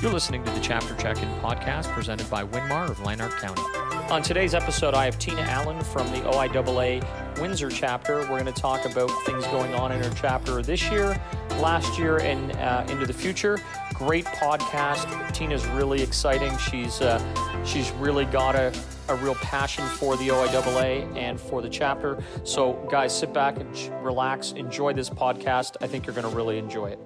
You're listening to the Chapter Check-In podcast presented by Winmar of Lanark County. On today's episode, I have Tina Allen from the OIAA Windsor chapter. We're going to talk about things going on in her chapter this year, last year, and into the future. Great podcast. Tina's really exciting. She's really got a real passion for the OIAA and for the chapter. So, guys, sit back and relax. Enjoy this podcast. I think you're going to really enjoy it.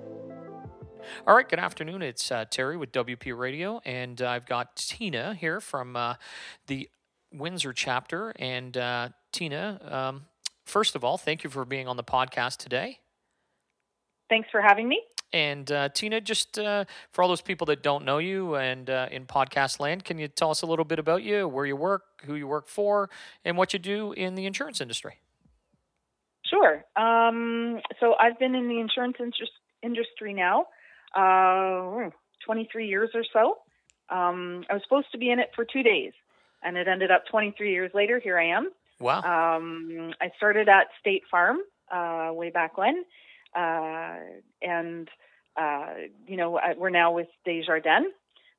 All right, good afternoon. It's Terry with WP Radio, and I've got Tina here from the Windsor chapter. And Tina, first of all, thank you for being on the podcast today. Thanks for having me. And Tina, just for all those people that don't know you and in podcast land, can you tell us a little bit about you, where you work, who you work for, and what you do in the insurance industry? Sure. So I've been in the insurance industry now 23 years or so. I was supposed to be in it for 2 days, and it ended up 23 years later. Here I am. Wow. I started at State Farm way back when, and we're now with Desjardins.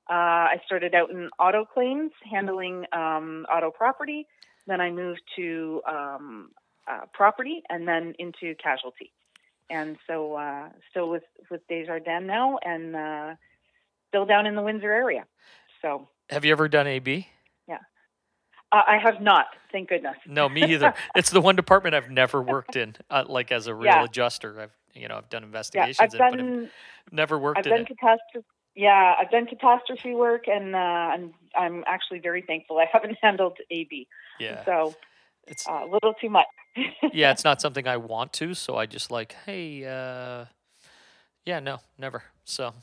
I started out in auto claims, handling auto property. Then I moved to property, and then into casualty. And so still with Desjardins now, and still down in the Windsor area. So, have you ever done AB? Yeah. I have not, thank goodness. No, me either. It's the one department I've never worked in, like as a real adjuster. I've done investigations, I've done catastrophe work, and I'm actually very thankful I haven't handled AB. Yeah. So it's a little too much. Yeah, it's not something I want to, so I just like, hey, no, never. So,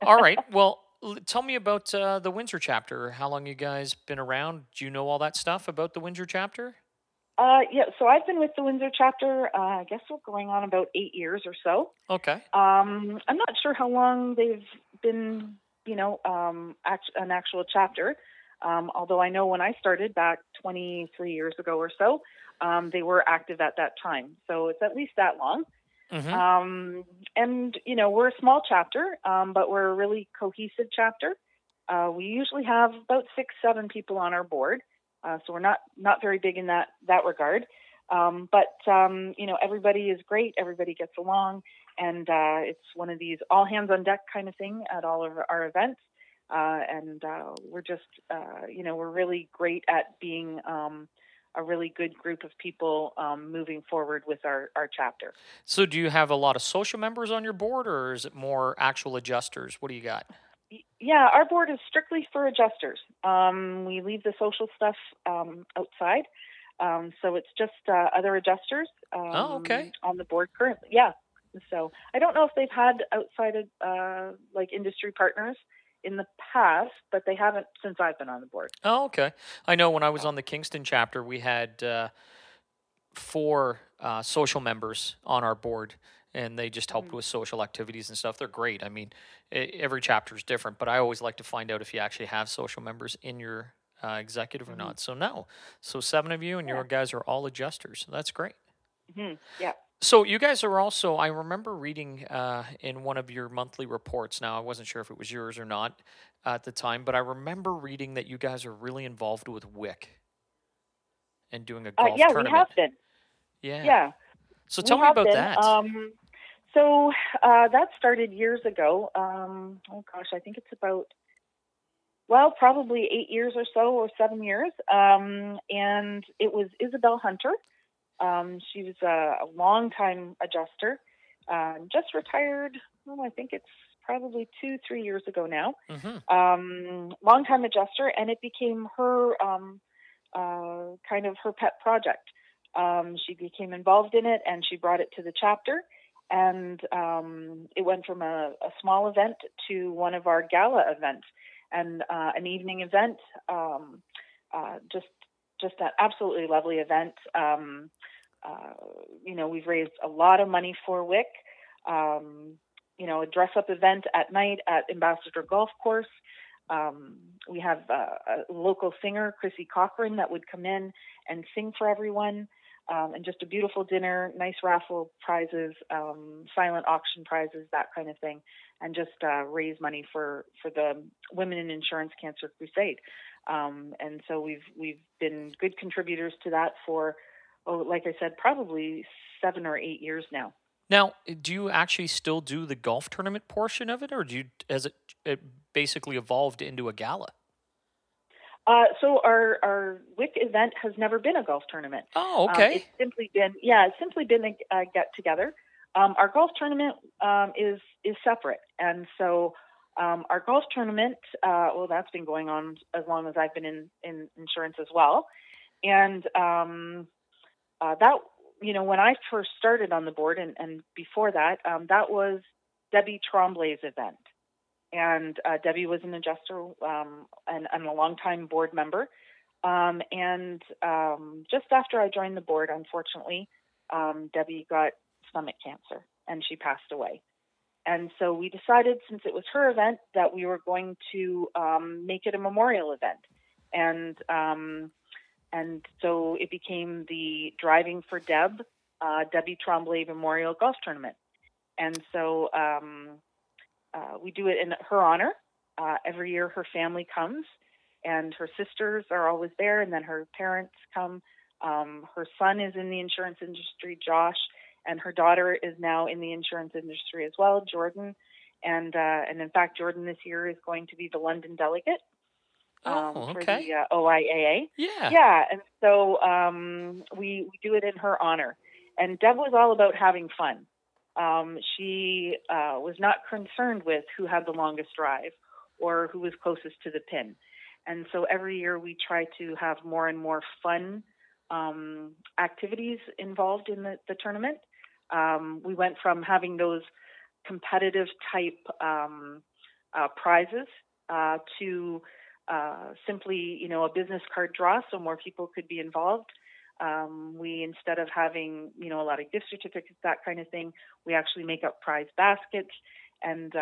all right, well, tell me about the Windsor chapter. How long you guys been around? Do you know all that stuff about the Windsor chapter? Yeah, so I've been with the Windsor chapter, I guess we're going on about 8 years or so. Okay. I'm not sure how long they've been, an actual chapter, although I know when I started back 23 years ago or so, they were active at that time. So it's at least that long. Mm-hmm. We're a small chapter, but we're a really cohesive chapter. We usually have about 6-7 people on our board. So we're not very big in that regard. Everybody is great. Everybody gets along. And it's one of these all hands on deck kind of thing at all of our events. We're just, we're really great at being a really good group of people moving forward with our chapter. So do you have a lot of social members on your board, or is it more actual adjusters? What do you got? Yeah, our board is strictly for adjusters. We leave the social stuff outside. So it's just other adjusters on the board currently. Yeah. So I don't know if they've had outside industry partners in the past, but they haven't since I've been on the board. Oh, okay. I know when I was on the Kingston chapter, we had 4 social members on our board, and they just helped with social activities and stuff. They're great. I mean, every chapter is different, but I always like to find out if you actually have social members in your executive or not. So 7 of you, and your guys are all adjusters. So that's great. Mm-hmm. Yeah. So you guys are also, I remember reading in one of your monthly reports, now I wasn't sure if it was yours or not at the time, but I remember reading that you guys are really involved with WIC and doing a golf tournament. Yeah, we have been. Yeah. Yeah. So tell me about that. That started years ago. I think it's about, probably 8 years or so, or 7 years. And it was Isabel Hunter. She was a long-time adjuster, just retired, I think it's probably 2-3 years ago now. Mm-hmm. Long-time adjuster, and it became her kind of her pet project. She became involved in it, and she brought it to the chapter, and it went from a small event to one of our gala events, and an evening event, just an absolutely lovely event. We've raised a lot of money for WIC. A dress-up event at night at Ambassador Golf Course. We have a local singer, Chrissy Cochran, that would come in and sing for everyone. and just a beautiful dinner, nice raffle prizes, silent auction prizes, that kind of thing, and just raise money for the Women in Insurance Cancer Crusade. And so we've been good contributors to that for, like I said, probably 7 or 8 years now. Now, do you actually still do the golf tournament portion of it, or has it basically evolved into a gala? So our WIC event has never been a golf tournament. Oh, okay. It's simply been a get-together. Our golf tournament is separate, and so our golf tournament, that's been going on as long as I've been in insurance as well, and that. You know, when I first started on the board and before that, that was Debbie Trombley's event. And Debbie was an adjuster and a longtime board member. And just after I joined the board, unfortunately, Debbie got stomach cancer and she passed away. And so we decided, since it was her event, that we were going to make it a memorial event. And so it became the Driving for Debbie Trombley Memorial Golf Tournament. And so we do it in her honor. Every year her family comes, and her sisters are always there, and then her parents come. Her son is in the insurance industry, Josh, and her daughter is now in the insurance industry as well, Jordan. And in fact, Jordan this year is going to be the London delegate. For the OIAA. Yeah. And so we do it in her honor. And Deb was all about having fun. She was not concerned with who had the longest drive or who was closest to the pin. And so every year we try to have more and more fun activities involved in the tournament. We went from having those competitive type prizes to simply, you know, a business card draw, so more people could be involved. We, instead of having, you know, a lot of gift certificates, that kind of thing, we actually make up prize baskets and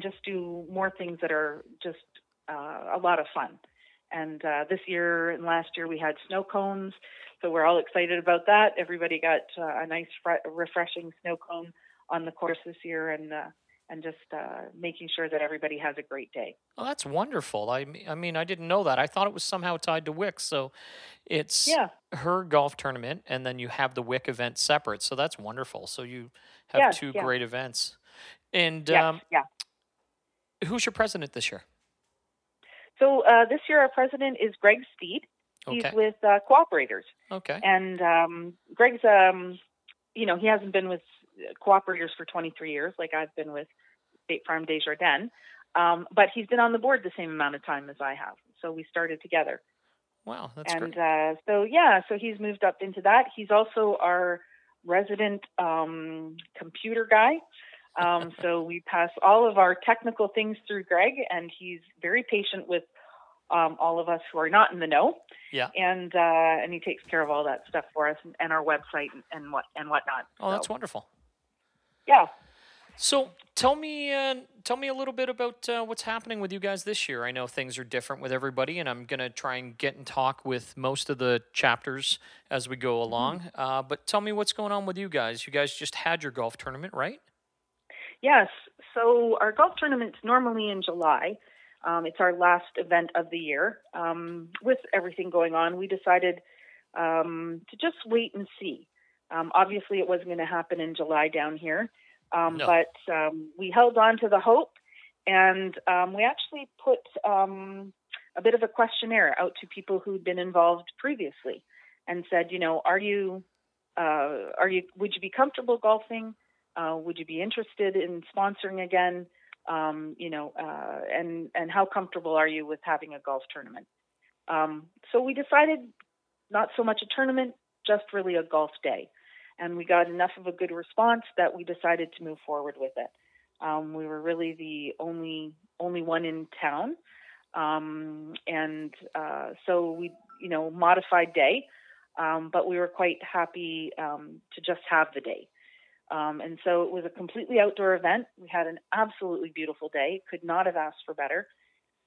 just do more things that are just a lot of fun. And this year and last year we had snow cones, so we're all excited about that. Everybody got a nice, refreshing snow cone on the course this year, and just making sure that everybody has a great day. Well, that's wonderful. I mean, I didn't know that. I thought it was somehow tied to WIC. So it's her golf tournament, and then you have the WIC event separate. So that's wonderful. So you have two great events. And who's your president this year? So this year our president is Greg Steed. He's with Cooperators. Okay. And Greg's, you know, he hasn't been with Cooperators for 23 years, like I've been with State Farm Desjardins, but he's been on the board the same amount of time as I have, so we started together. Wow, that's great. And so he's moved up into that. He's also our resident computer guy, so we pass all of our technical things through Greg, and he's very patient with all of us who are not in the know. Yeah. And he takes care of all that stuff for us and our website and whatnot. Oh, that's wonderful. Yeah. So tell me a little bit about what's happening with you guys this year. I know things are different with everybody, and I'm going to try and get in talk with most of the chapters as we go along. Mm-hmm. But tell me what's going on with you guys. You guys just had your golf tournament, right? Yes. So our golf tournament's normally in July. It's our last event of the year. With everything going on, we decided to just wait and see. Obviously, it wasn't going to happen in July down here, no. But we held on to the hope, and we actually put a bit of a questionnaire out to people who'd been involved previously, and said, you know, would you be comfortable golfing? Would you be interested in sponsoring again? And how comfortable are you with having a golf tournament? So we decided not so much a tournament, just really a golf day. And we got enough of a good response that we decided to move forward with it. We were really the only one in town. So we, you know, modified day, but we were quite happy to just have the day. And so it was a completely outdoor event. We had an absolutely beautiful day. Could not have asked for better.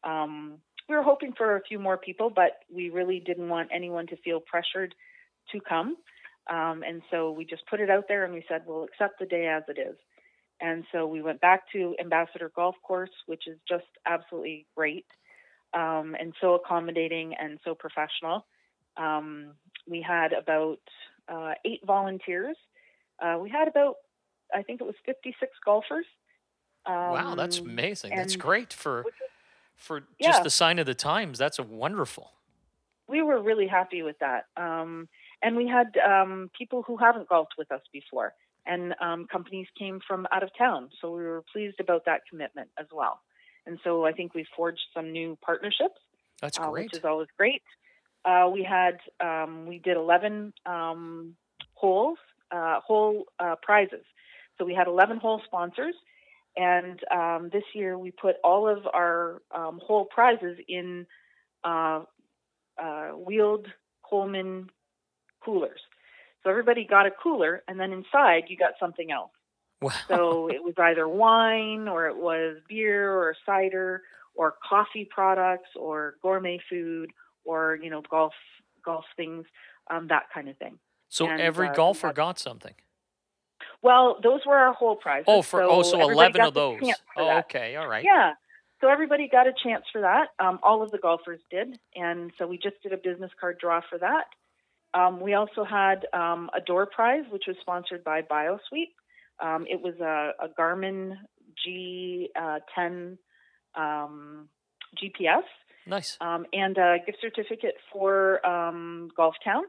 We were hoping for a few more people, but we really didn't want anyone to feel pressured to come. And so we just put it out there and we said, we'll accept the day as it is. And so we went back to Ambassador Golf Course, which is just absolutely great and so accommodating and so professional. We had about 8 volunteers. We had about, I think it was 56 golfers. Wow, that's amazing. That's great for just the sign of the times. That's wonderful. We were really happy with that. And we had people who haven't golfed with us before, and companies came from out of town. So we were pleased about that commitment as well. And so I think we forged some new partnerships. That's great. Which is always great. We did 11 holes, prizes. So we had 11 hole sponsors. And this year we put all of our hole prizes in wheeled Coleman coolers. So everybody got a cooler, and then inside you got something else. Wow. So it was either wine, or it was beer, or cider, or coffee products, or gourmet food, or golf things, that kind of thing. So every golfer got something. Well, those were our whole prizes. So 11 of those. Okay, all right. Yeah, so everybody got a chance for that. All of the golfers did, and so we just did a business card draw for that. We also had a door prize, which was sponsored by BioSuite. It was a Garmin G10 GPS. Nice. And a gift certificate for Golf Town.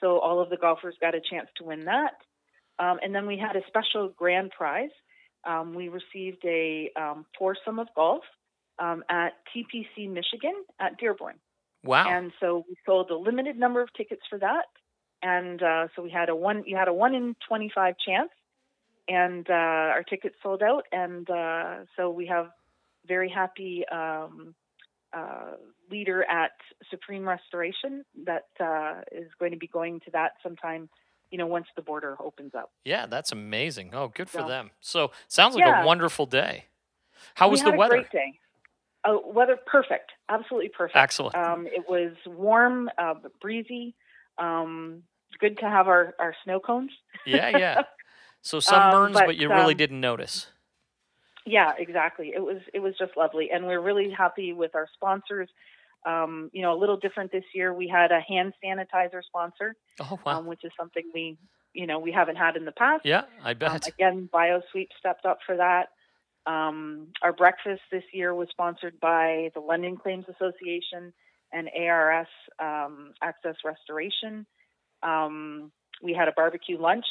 So all of the golfers got a chance to win that. And then we had a special grand prize. We received a foursome of golf at TPC Michigan at Dearborn. Wow! And so we sold a limited number of tickets for that, and so we had a 1 in 25 chance, and our tickets sold out, and so we have very happy leader at Supreme Restoration that is going to be going to that sometime. Once the border opens up. Yeah, that's amazing. Oh, good for them. So sounds like a wonderful day. How was the weather? Great day. Weather perfect, absolutely perfect. Excellent. It was warm, breezy. Good to have our snow cones. Yeah. So sunburns, but you really didn't notice. Yeah, exactly. It was just lovely, and we're really happy with our sponsors. A little different this year. We had a hand sanitizer sponsor, which is something we haven't had in the past. Yeah, I bet. Again, BioSweep stepped up for that. Our breakfast this year was sponsored by the London Claims Association and ARS Access Restoration. We had a barbecue lunch,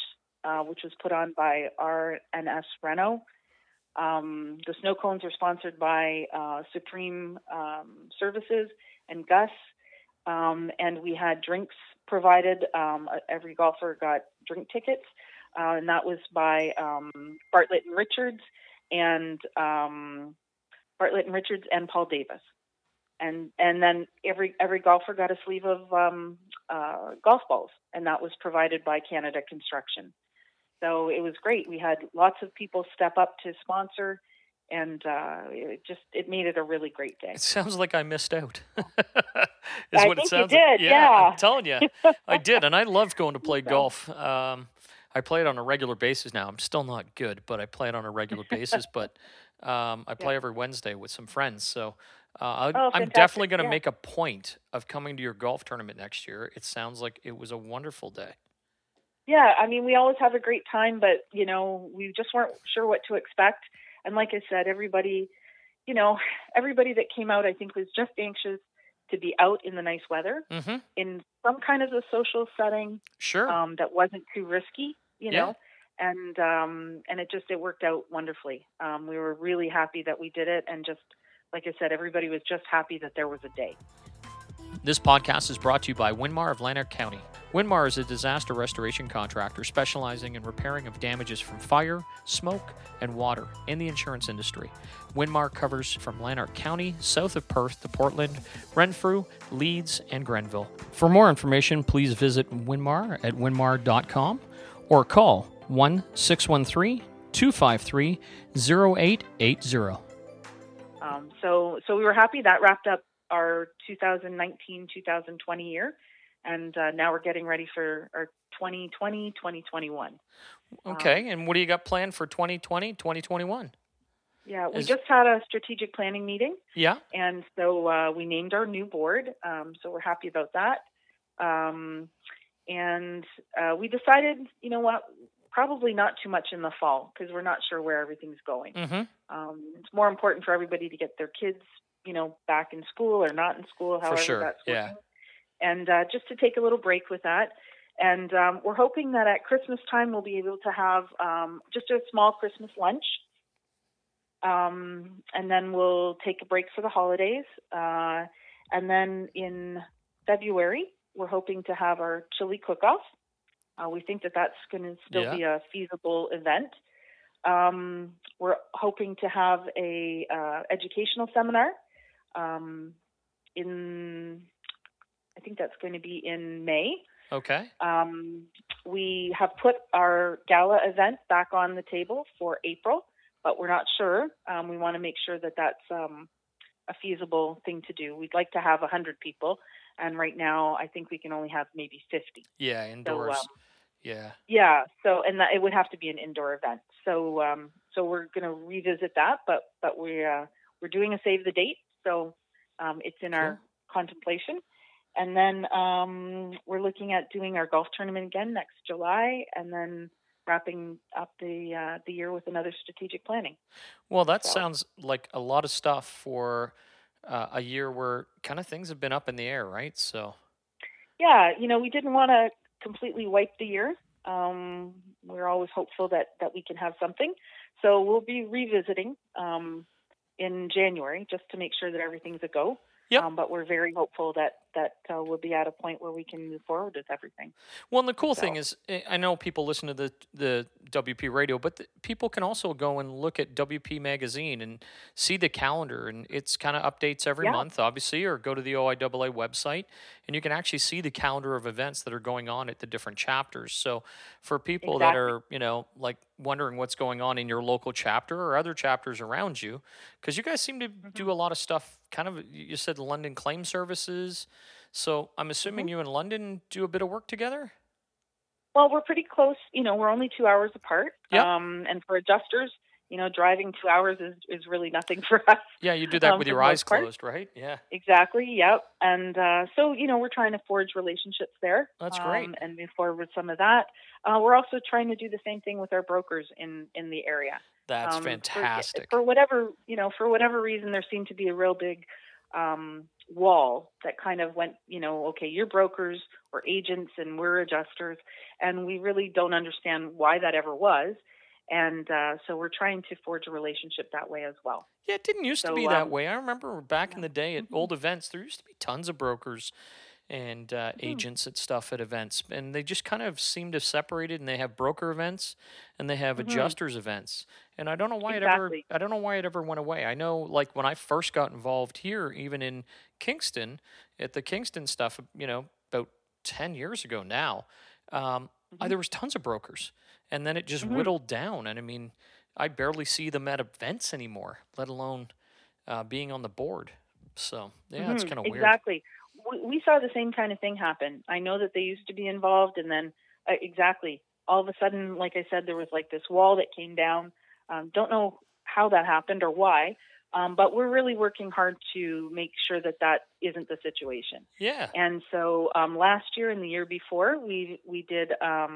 which was put on by R&S Reno. The snow cones are sponsored by Supreme Services and Gus, and we had drinks provided. Every golfer got drink tickets, and that was by Bartlett and Richards and Paul Davis, and then every golfer got a sleeve of golf balls, and that was provided by Canada Construction. So it was great. We had lots of people step up to sponsor, and it made it a really great day. It sounds like I missed out. I think you did. Yeah, I'm telling you, I did, and I love going to play golf. I play it on a regular basis now. I'm still not good, but I play it on a regular basis. But I play every Wednesday with some friends. So I'm definitely going to make a point of coming to your golf tournament next year. It sounds like it was a wonderful day. Yeah, I mean, we always have a great time, but, we just weren't sure what to expect. And like I said, everybody that came out, I think, was just anxious to be out in the nice weather, in some kind of a social setting that wasn't too risky, know. And it worked out wonderfully. We were really happy that we did it. And just, like I said, everybody was just happy that there was a day. This podcast is brought to you by Winmar of Lanark County. Winmar is a disaster restoration contractor specializing in repairing of damages from fire, smoke, and water in the insurance industry. Winmar covers from Lanark County, south of Perth to Portland, Renfrew, Leeds, and Grenville. For more information, please visit Winmar at winmar.com or call 1-613-253-0880. So we were happy that wrapped up our 2019-2020 year. And now we're getting ready for our 2020, 2021. Okay. And what do you got planned for 2020, 2021? Yeah, we just had a strategic planning meeting. Yeah. And so we named our new board. So we're happy about that. And we decided, you know what, probably not too much in the fall because we're not sure where everything's going. Mm-hmm. It's more important for everybody to get their kids, you know, back in school or not in school, however that's working. Yeah. And just to take a little break with that. And we're hoping that at Christmas time we'll be able to have just a small Christmas lunch. And then we'll take a break for the holidays. And then in February, we're hoping to have our chili cook-off. We think that that's going to still be a feasible event. We're hoping to have a educational seminar in... I think that's going to be in May. Okay. We have put our gala event back on the table for April, but we're not sure. We want to make sure that that's a feasible thing to do. We'd like to have 100 people, and right now I think we can only have maybe 50. Yeah, indoors. So, yeah. So, and it would have to be an indoor event. So, so we're going to revisit that, but we're doing a save the date, so it's in our contemplation. And then we're looking at doing our golf tournament again next July, and then wrapping up the year with another strategic planning. Well, that sounds like a lot of stuff for a year where kind of things have been up in the air, right? So, yeah, you know, we didn't want to completely wipe the year. We're always hopeful that we can have something. So we'll be revisiting in January just to make sure that everything's a go. Yep. But we're very hopeful that we'll be at a point where we can move forward with everything. Well, and the cool thing is, I know people listen to the WP radio, but people can also go and look at WP Magazine and see the calendar, and it's kind of updates every month, obviously, or go to the OIAA website, and you can actually see the calendar of events that are going on at the different chapters. So for people that are, you know, like wondering what's going on in your local chapter or other chapters around you, because you guys seem to do a lot of stuff. Kind of, you said London Claim Services, so I'm assuming you and London do a bit of work together? Well, we're pretty close. You know, we're only 2 hours apart. Yep. And for adjusters, you know, driving 2 hours is really nothing for us. Yeah, you do that with your eyes closed, right? Yeah. Exactly, yep. And so, you know, we're trying to forge relationships there. That's great. And move forward with some of that. We're also trying to do the same thing with our brokers in the area. That's fantastic. For whatever, you know, for whatever reason, there seemed to be a real big wall that kind of went, you know, okay, you're brokers or agents and we're adjusters. And we really don't understand why that ever was. And so we're trying to forge a relationship that way as well. Yeah, it didn't used to be that way. I remember back in the day at old events, there used to be tons of brokers and agents at stuff at events. And they just kind of seem to have separated, and they have broker events and they have adjusters events. And I don't know why I don't know why it ever went away. I know, like, when I first got involved here, even in Kingston, at the Kingston stuff, you know, about 10 years ago now, there was tons of brokers. And then it just whittled down. And, I mean, I barely see them at events anymore, let alone being on the board. So, yeah, it's kind of weird. Exactly. We saw the same kind of thing happen. I know that they used to be involved, and then all of a sudden, like I said, there was like this wall that came down. Don't know how that happened or why, but we're really working hard to make sure that that isn't the situation. Yeah. And so last year and the year before, we did a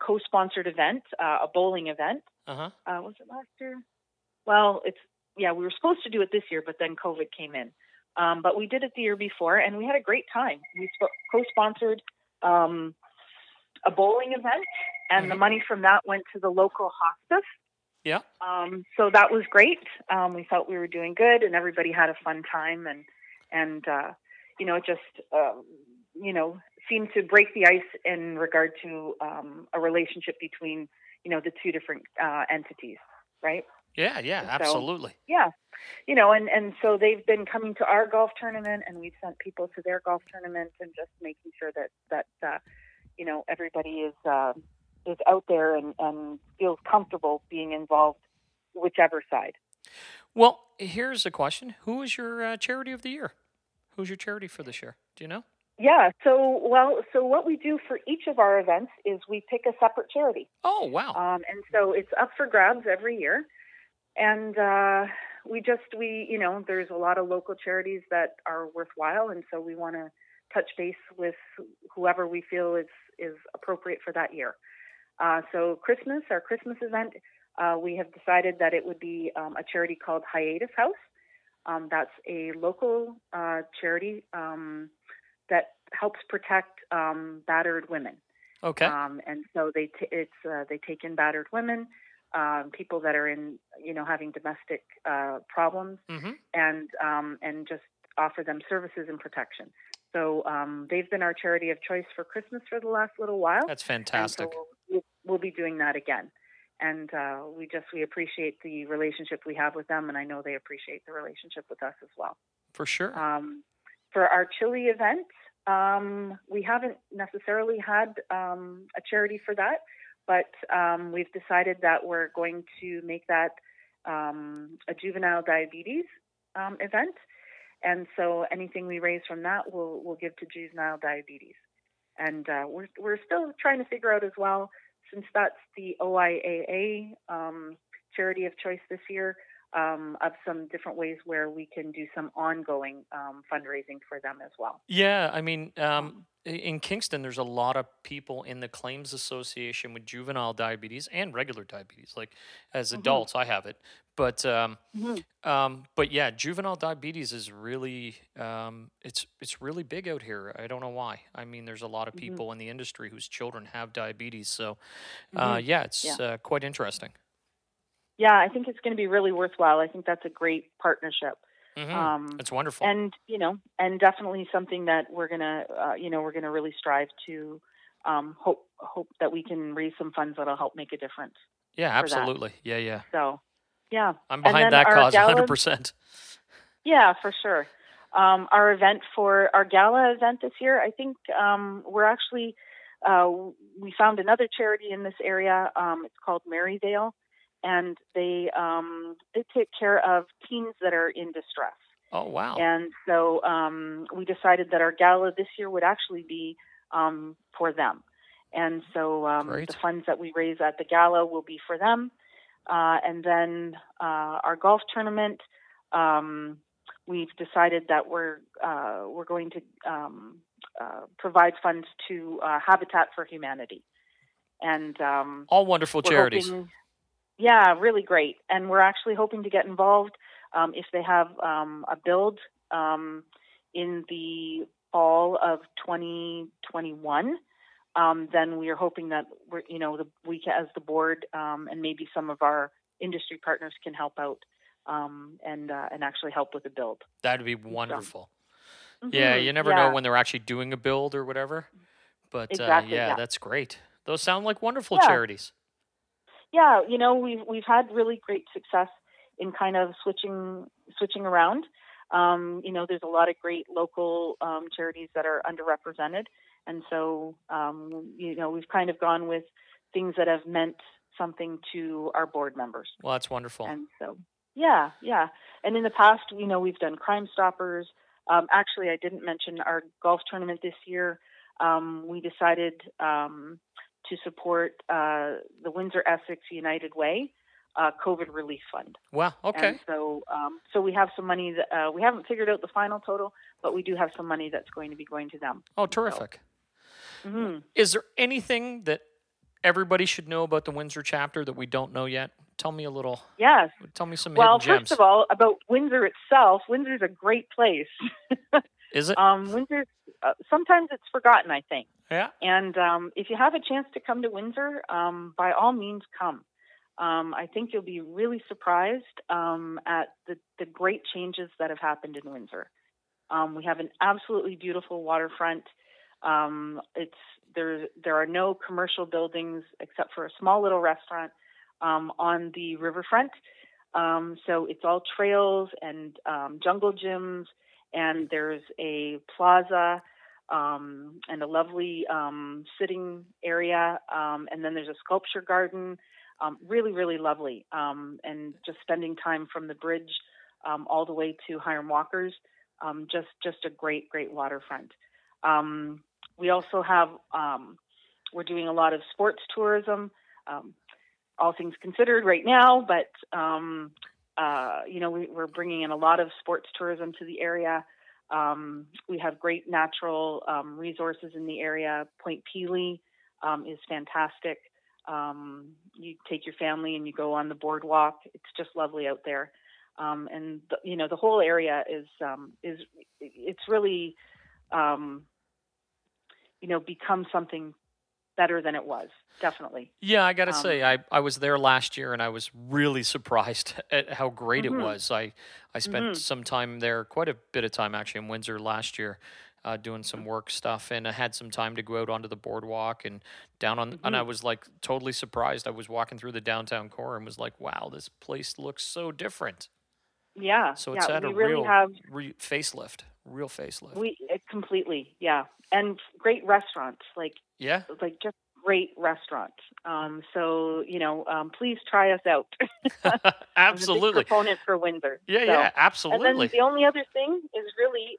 co-sponsored event, a bowling event. Was it last year? Well, we were supposed to do it this year, but then COVID came in. But we did it the year before, and we had a great time. We co-sponsored a bowling event, and the money from that went to the local hospice. Yeah. So that was great. We felt we were doing good, and everybody had a fun time, and you know, it just you know, seemed to break the ice in regard to a relationship between, you know, the two different entities, right? Yeah, yeah, absolutely. So, yeah. You know, and so they've been coming to our golf tournament, and we've sent people to their golf tournament, and just making sure that you know, everybody is out there and feels comfortable being involved, whichever side. Well, here's a question. Who is your charity of the year? Who's your charity for this year? Do you know? Yeah. So what we do for each of our events is we pick a separate charity. Oh, wow. And so it's up for grabs every year. And we there's a lot of local charities that are worthwhile. And so we want to touch base with whoever we feel is appropriate for that year. So Christmas, our Christmas event, we have decided that it would be a charity called Hiatus House. That's a local charity that helps protect battered women. Okay. And so they take in battered women, people that are in having domestic problems, mm-hmm. and just offer them services and protection. So they've been our charity of choice for Christmas for the last little while. That's fantastic. And so we'll be doing that again. And we appreciate the relationship we have with them, and I know they appreciate the relationship with us as well. For sure. For our Chile event, we haven't necessarily had a charity for that, but we've decided that we're going to make that a juvenile diabetes event. And so anything we raise from that, we'll give to juvenile diabetes. And we're still trying to figure out as well, since that's the OIAA charity of choice this year, of some different ways where we can do some ongoing fundraising for them as well. Yeah, I mean, in Kingston, there's a lot of people in the Claims Association with juvenile diabetes and regular diabetes. Like, as adults, mm-hmm. I have it. But yeah, juvenile diabetes is really it's really big out here. I don't know why. I mean, there's a lot of people mm-hmm. in the industry whose children have diabetes. So mm-hmm. Quite interesting. Yeah, I think it's going to be really worthwhile. I think that's a great partnership. Mm-hmm. That's wonderful, and definitely something that we're gonna really strive to hope that we can raise some funds that'll help make a difference. Yeah, absolutely. Yeah. So. Yeah, I'm behind that cause 100%. Yeah, for sure. Our gala event this year, I think we're actually, we found another charity in this area. It's called Maryvale, and they take care of teens that are in distress. Oh, wow. And so we decided that our gala this year would actually be for them. And so the funds that we raise at the gala will be for them. And then our golf tournament, we've decided that we're going to provide funds to Habitat for Humanity, and all wonderful charities. Really great, and we're actually hoping to get involved if they have a build in the fall of 2021. Then we are hoping that we as the board and maybe some of our industry partners can help out and actually help with the build. That'd be wonderful. So, mm-hmm. Yeah, you never know when they're actually doing a build or whatever. But exactly, that's great. Those sound like wonderful charities. Yeah, we've had really great success in kind of switching around. There's a lot of great local charities that are underrepresented. And so, we've kind of gone with things that have meant something to our board members. Well, that's wonderful. And so, yeah. And in the past, we've done Crime Stoppers. Actually, I didn't mention our golf tournament this year. We decided to support the Windsor-Essex United Way COVID Relief Fund. Wow, okay. And so, we have some money that we haven't figured out the final total, but we do have some money that's going to be going to them. Oh, terrific. So, mm-hmm. Is there anything that everybody should know about the Windsor chapter that we don't know yet? Tell me a little. Yes. Tell me some hidden gems. Well, first of all, about Windsor itself, Windsor's a great place. Is it? Windsor, sometimes it's forgotten, I think. Yeah. And if you have a chance to come to Windsor, by all means, come. I think you'll be really surprised at the great changes that have happened in Windsor. We have an absolutely beautiful waterfront. There are no commercial buildings except for a small little restaurant on the riverfront. So it's all trails and jungle gyms, and there's a plaza and a lovely sitting area. And then there's a sculpture garden, really, really lovely. And just spending time from the bridge all the way to Hiram Walker's, just a great, great waterfront. We also have, we're doing a lot of sports tourism, all things considered right now, but, you know, we're bringing in a lot of sports tourism to the area. We have great natural resources in the area. Point Pelee is fantastic. You take your family and you go on the boardwalk. It's just lovely out there. And, you know, the whole area is it's really, you know, become something better than it was, definitely. Yeah, I got to say, I was there last year and I was really surprised at how great it was. I spent some time there, quite a bit of time actually in Windsor last year, doing some work stuff, and I had some time to go out onto the boardwalk and down on, and I was like totally surprised. I was walking through the downtown core and was like, wow, this place looks so different. Yeah. So it's had a really real facelift. Completely. Yeah. And great restaurants, like just great restaurants. So, you know, please try us out. Absolutely. I'm a big proponent for Windsor. Yeah, absolutely. And then the only other thing is really,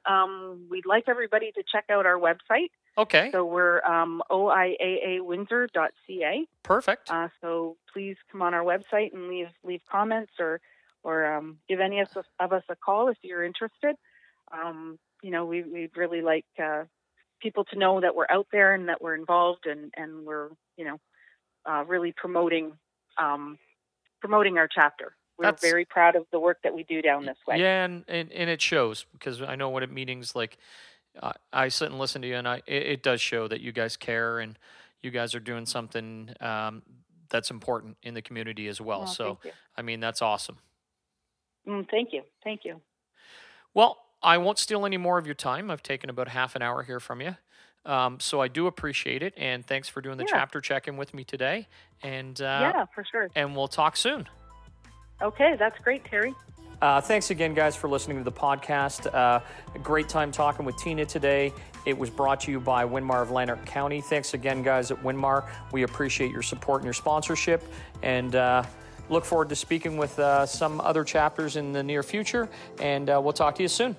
we'd like everybody to check out our website. Okay. So we're oiaawindsor.ca. Perfect. So please come on our website and leave comments or give any of us a call if you're interested. You know, we'd really like people to know that we're out there and that we're involved and we're, you know, really promoting our chapter. We're very proud of the work that we do down this way. Yeah, and it shows, because I know what it meetings like. I sit and listen to you, and it does show that you guys care and you guys are doing something that's important in the community as well. Oh, so, I mean, that's awesome. Thank you. Well, I won't steal any more of your time. I've taken about half an hour here from you. So I do appreciate it, and thanks for doing the chapter check-in with me today. And for sure. And we'll talk soon. Okay, that's great, Terry. Thanks again, guys, for listening to the podcast. A great time talking with Tina today. It was brought to you by Winmar of Lanark County. Thanks again, guys, at Winmar. We appreciate your support and your sponsorship. And look forward to speaking with some other chapters in the near future, and we'll talk to you soon.